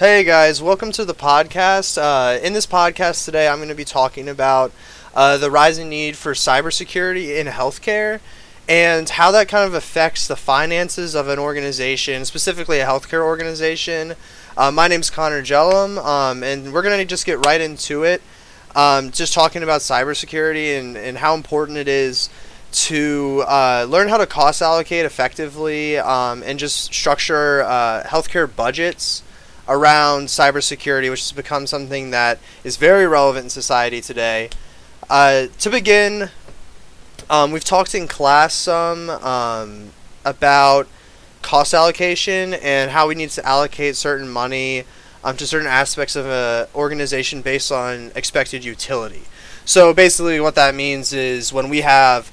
Hey guys, welcome to the podcast. In this podcast today, I'm going to be talking about the rising need for cybersecurity in healthcare and how that kind of affects the finances of an organization, specifically a healthcare organization. My name's Connor Jellum, and we're going to just get right into it, just talking about cybersecurity and how important it is to learn how to cost allocate effectively and just structure healthcare budgets around cybersecurity, which has become something that is very relevant in society today. To begin, we've talked in class some about cost allocation and how we need to allocate certain money to certain aspects of an organization based on expected utility. So basically what that means is when we have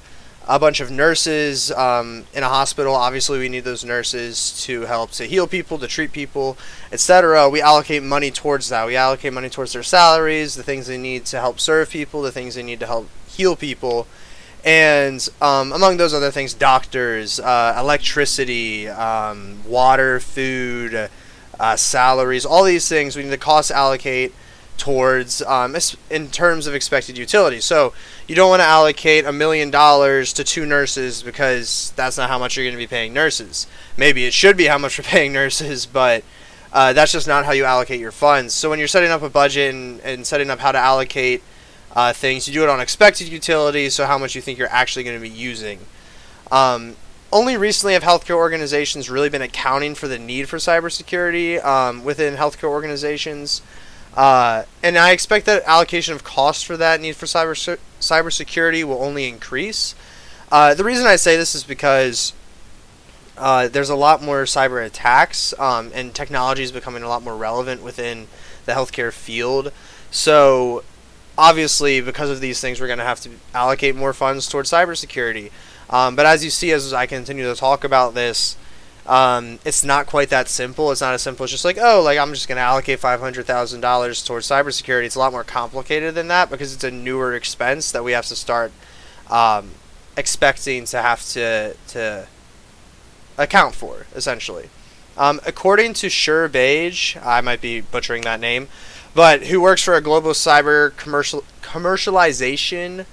a bunch of nurses in a hospital, obviously we need those nurses to help to heal people, to treat people, etc. We allocate money towards that. We allocate money towards their salaries, the things they need to help serve people, the things they need to help heal people, and among those other things, doctors, electricity, water, food, salaries, all these things we need to cost allocate towards in terms of expected utility. So you don't want to allocate $1 million to two nurses because that's not how much you're going to be paying nurses. Maybe it should be how much you're paying nurses, but that's just not how you allocate your funds. So when you're setting up a budget and setting up how to allocate things, you do it on expected utility, so how much you think you're actually going to be using. Only recently have healthcare organizations really been accounting for the need for cybersecurity within healthcare organizations. And I expect that allocation of costs for that need for cybersecurity will only increase. The reason I say this is because there's a lot more cyber attacks, and technology is becoming a lot more relevant within the healthcare field. So obviously, because of these things, we're going to have to allocate more funds towards cybersecurity. But as you see, as I continue to talk about this, it's not quite that simple. It's not as simple as just like, I'm just going to allocate $500,000 towards cybersecurity. It's a lot more complicated than that because it's a newer expense that we have to start expecting to have to account for, essentially. According to Shurbage, I might be butchering that name, but who works for a global cyber commercialization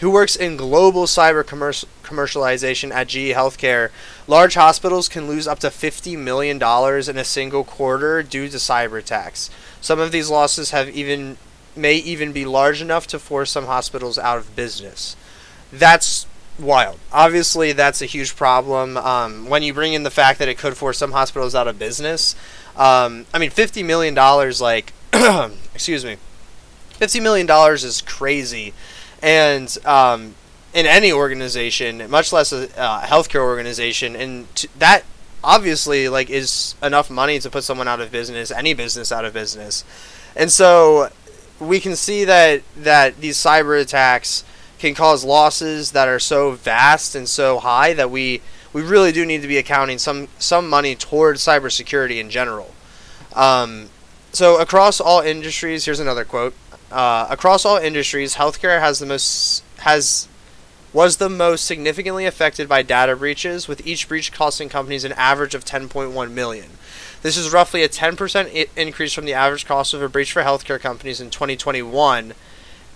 who works in global cyber commercialization at GE Healthcare, large hospitals can lose up to $50 million in a single quarter due to cyber attacks. Some of these losses may even be large enough to force some hospitals out of business. That's wild. Obviously, that's a huge problem. When you bring in the fact that it could force some hospitals out of business, $50 million, excuse me, $50 million is crazy. And in any organization, much less a healthcare organization, and that obviously is enough money to put someone out of business, any business out of business. And so we can see that these cyber attacks can cause losses that are so vast and so high that we really do need to be accounting some money towards cybersecurity in general. So across all industries, here's another quote. Across all industries, healthcare was the most significantly affected by data breaches, with each breach costing companies an average of $10.1 million. This is roughly a 10% increase from the average cost of a breach for healthcare companies in 2021,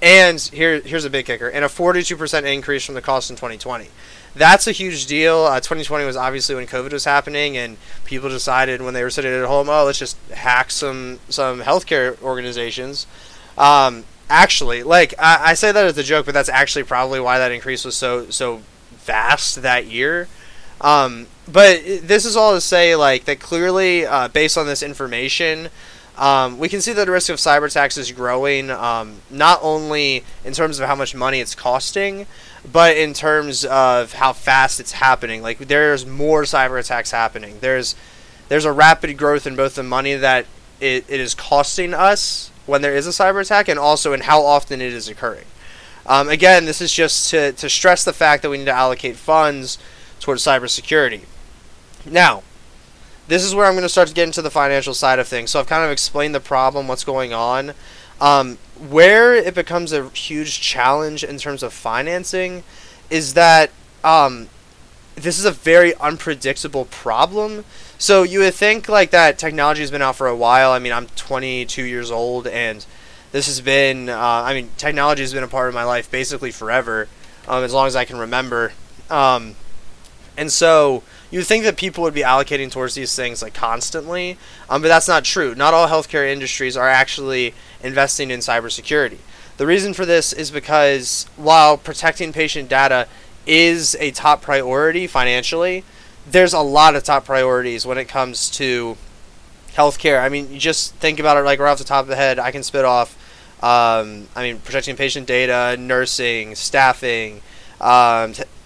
and here's a big kicker, and a 42% increase from the cost in 2020. That's a huge deal. 2020 was obviously when COVID was happening, and people decided when they were sitting at home, let's just hack some healthcare organizations. Actually, I say that as a joke, but that's actually probably why that increase was so vast that year. But this is all to say, that clearly, based on this information, we can see that the risk of cyber attacks is growing, not only in terms of how much money it's costing, but in terms of how fast it's happening. There's more cyber attacks happening. There's a rapid growth in both the money that it is costing us when there is a cyber attack, and also in how often it is occurring. Again, this is just to stress the fact that we need to allocate funds towards cybersecurity. Now, this is where I'm going to start to get into the financial side of things. So I've kind of explained the problem, what's going on. Where it becomes a huge challenge in terms of financing is that this is a very unpredictable problem. So you would think like that technology has been out for a while. I mean, I'm 22 years old, and this has been, I mean, technology has been a part of my life basically forever, as long as I can remember. And so you would think that people would be allocating towards these things like constantly, but that's not true. Not all healthcare industries are actually investing in cybersecurity. The reason for this is because while protecting patient data is a top priority financially, there's a lot of top priorities when it comes to healthcare. I mean, you just think about it like right off the top of the head, I can spit off, I mean, protecting patient data, nursing, staffing,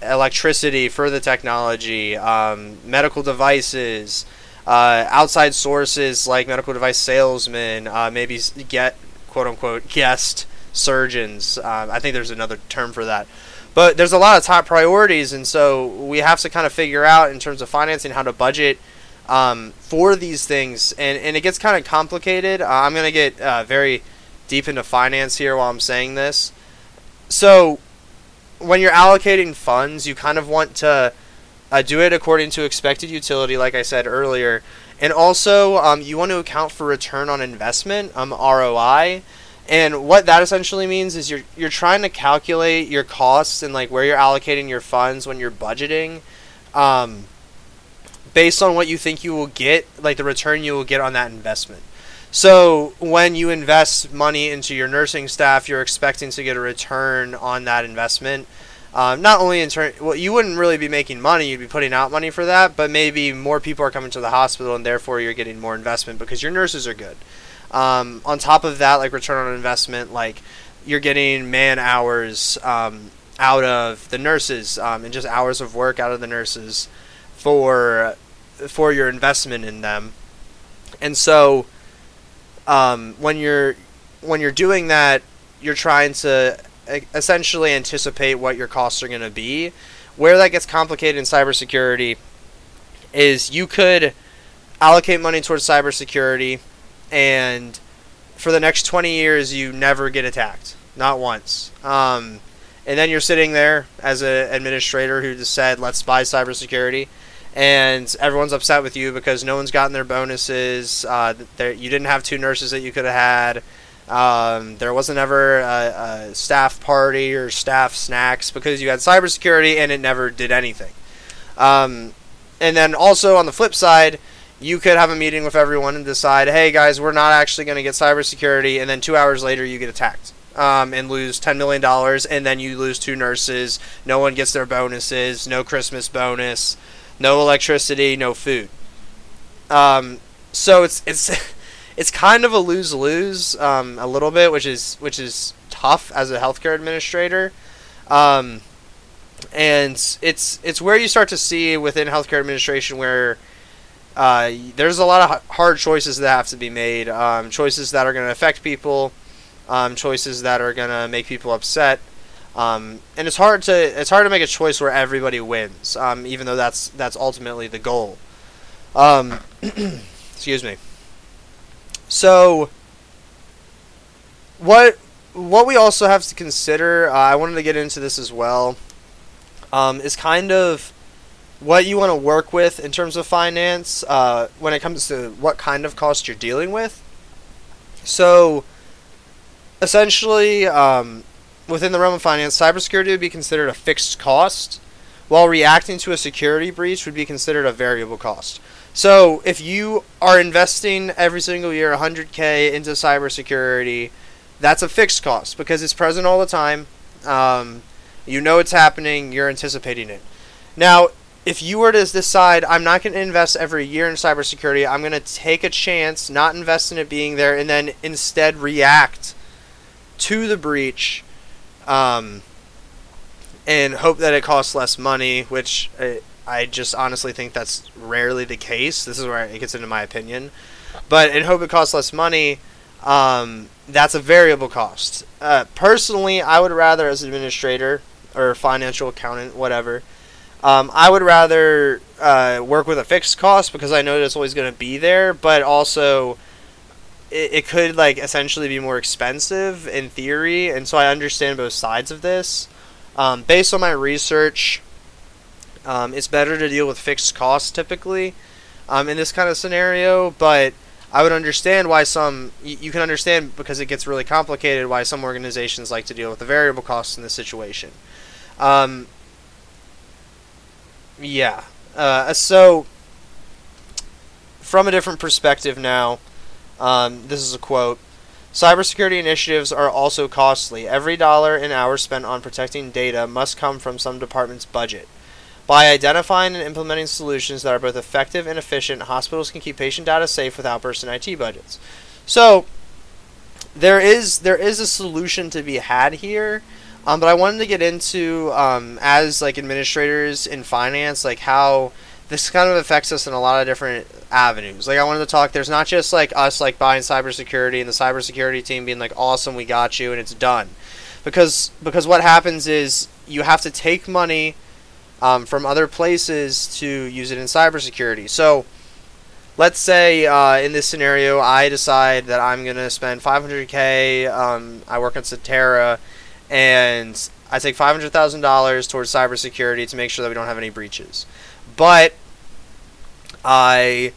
electricity for the technology, medical devices, outside sources like medical device salesmen, maybe get quote unquote guest surgeons. I think there's another term for that. But there's a lot of top priorities, and so we have to kind of figure out in terms of financing how to budget for these things, and it gets kind of complicated. I'm going to get very deep into finance here while I'm saying this. So when you're allocating funds, you kind of want to do it according to expected utility, like I said earlier, and also you want to account for return on investment, ROI. And what that essentially means is you're trying to calculate your costs and like where you're allocating your funds when you're budgeting, based on what you think you will get, like the return you will get on that investment. So when you invest money into your nursing staff, you're expecting to get a return on that investment. Not only in turn, well, you wouldn't really be making money, you'd be putting out money for that, but maybe more people are coming to the hospital and therefore you're getting more investment because your nurses are good. On top of that, like return on investment, like you're getting man hours out of the nurses, and just hours of work out of the nurses for your investment in them. And so when you're doing that, you're trying to essentially anticipate what your costs are going to be. Where that gets complicated in cybersecurity is you could allocate money towards cybersecurity, and for the next 20 years, you never get attacked. Not once. And then you're sitting there as an administrator who just said, let's buy cybersecurity. And everyone's upset with you because no one's gotten their bonuses. You didn't have two nurses that you could have had. There wasn't ever a staff party or staff snacks because you had cybersecurity and it never did anything. And then also on the flip side, you could have a meeting with everyone and decide, hey, guys, we're not actually going to get cybersecurity. And then 2 hours later, you get attacked and lose $10 million. And then you lose two nurses. No one gets their bonuses. No Christmas bonus. No electricity. No food. So it's kind of a lose-lose a little bit, which is tough as a healthcare administrator. And it's where you start to see within healthcare administration where there's a lot of hard choices that have to be made, choices that are going to affect people, choices that are going to make people upset, and it's hard to make a choice where everybody wins, even though that's ultimately the goal. Excuse me. So what we also have to consider, I wanted to get into this as well, is kind of what you want to work with in terms of finance when it comes to what kind of cost you're dealing with. So essentially, within the realm of finance, cybersecurity would be considered a fixed cost, while reacting to a security breach would be considered a variable cost. So if you are investing every single year $100K into cybersecurity, that's a fixed cost because it's present all the time. You know it's happening. You're anticipating it. Now, if you were to decide, I'm not going to invest every year in cybersecurity, I'm going to take a chance, not invest in it being there, and then instead react to the breach and hope that it costs less money, which I just honestly think that's rarely the case. This is where it gets into my opinion. But and hope it costs less money, that's a variable cost. Personally, I would rather, as an administrator or financial accountant, whatever, I would rather work with a fixed cost because I know that it's always going to be there, but also it could like essentially be more expensive in theory, and so I understand both sides of this. Based on my research, It's better to deal with fixed costs typically in this kind of scenario, but I would understand why some, you can understand because it gets really complicated why some organizations like to deal with the variable costs in this situation. So from a different perspective now, this is a quote. Cybersecurity initiatives are also costly. Every dollar and hour spent on protecting data must come from some department's budget. By identifying and implementing solutions that are both effective and efficient, hospitals can keep patient data safe without bursting IT budgets. So there is a solution to be had here, but I wanted to get into as like administrators in finance, like how this kind of affects us in a lot of different avenues. Like I wanted to talk, there's not just like us like buying cybersecurity and the cybersecurity team being like, awesome, we got you and it's done. Because what happens is you have to take money from other places to use it in cybersecurity. So let's say in this scenario, I decide that I'm going to spend $500K. I work on Cetera and I take $500,000 towards cybersecurity to make sure that we don't have any breaches. But I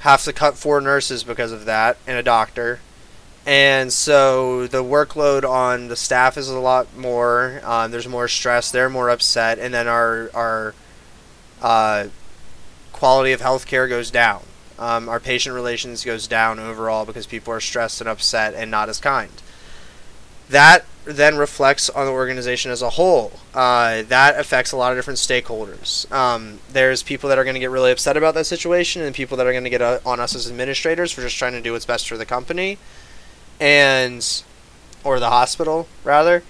have to cut 4 nurses because of that and a doctor. And so the workload on the staff is a lot more. There's more stress. They're more upset. And then our quality of healthcare goes down. Our patient relations goes down overall because people are stressed and upset and not as kind. That then reflects on the organization as a whole. That affects a lot of different stakeholders. There's people that are going to get really upset about that situation and people that are going to get on us as administrators for just trying to do what's best for the company or the hospital rather.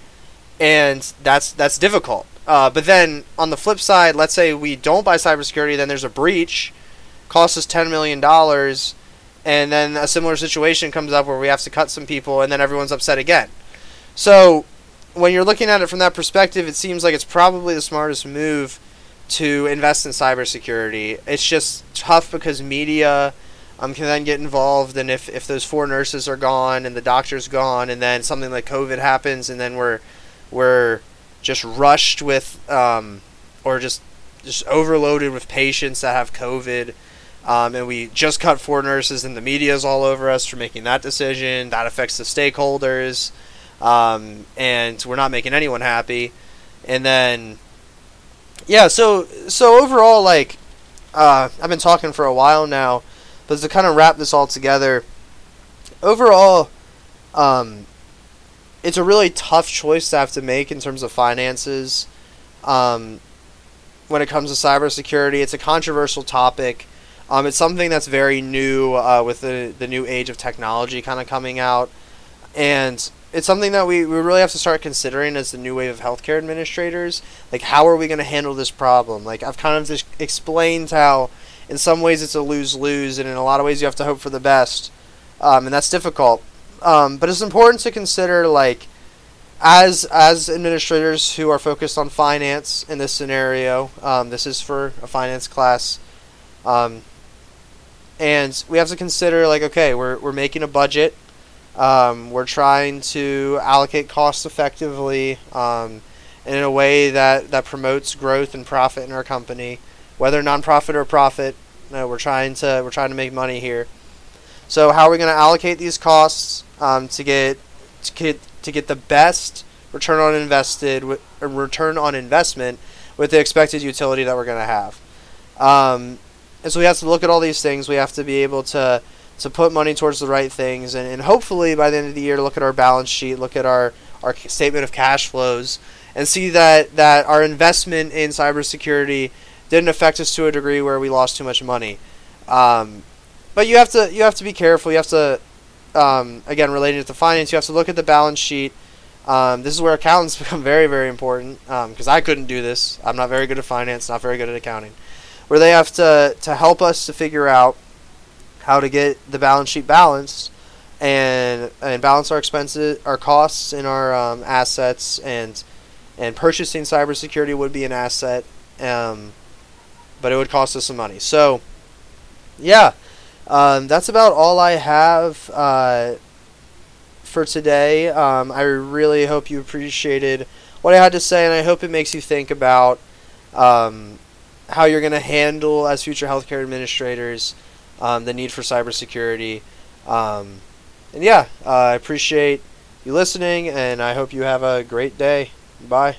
And that's difficult. But then on the flip side, let's say we don't buy cybersecurity, then there's a breach, costs us $10 million. And then a similar situation comes up where we have to cut some people and then everyone's upset again. So when you're looking at it from that perspective, it seems like it's probably the smartest move to invest in cybersecurity. It's just tough because media can then get involved, and if those 4 nurses are gone and the doctor's gone and then something like COVID happens and then we're just rushed with or just overloaded with patients that have COVID, and we just cut 4 nurses and the media's all over us for making that decision. That affects the stakeholders. And we're not making anyone happy. And then, yeah, so overall, like, I've been talking for a while now, but to kind of wrap this all together, overall, it's a really tough choice to have to make in terms of finances. When it comes to cybersecurity, it's a controversial topic. It's something that's very new, with the new age of technology kind of coming out. And it's something that we really have to start considering as the new wave of healthcare administrators. Like, how are we going to handle this problem? Like, I've kind of just explained how in some ways it's a lose-lose, and in a lot of ways you have to hope for the best, and that's difficult. But it's important to consider, like, as administrators who are focused on finance in this scenario, this is for a finance class, and we have to consider, like, okay, we're making a budget. We're trying to allocate costs effectively and in a way that promotes growth and profit in our company, whether nonprofit or profit. We're trying to make money here. So how are we going to allocate these costs to get the best return on investment with the expected utility that we're going to have? And so we have to look at all these things. We have to be able to put money towards the right things, and hopefully by the end of the year look at our balance sheet, look at our statement of cash flows, and see that our investment in cybersecurity didn't affect us to a degree where we lost too much money. But you have to be careful. You have to, again, relating it to finance, you have to look at the balance sheet. This is where accountants become very, very important, because I couldn't do this. I'm not very good at finance, not very good at accounting, where they have to help us to figure out how to get the balance sheet balanced and balance our expenses, our costs, and our assets, and purchasing cybersecurity would be an asset, but it would cost us some money. So, yeah, that's about all I have for today. I really hope you appreciated what I had to say, and I hope it makes you think about how you're going to handle, as future healthcare administrators, the need for cybersecurity. And yeah, I appreciate you listening, and I hope you have a great day. Bye.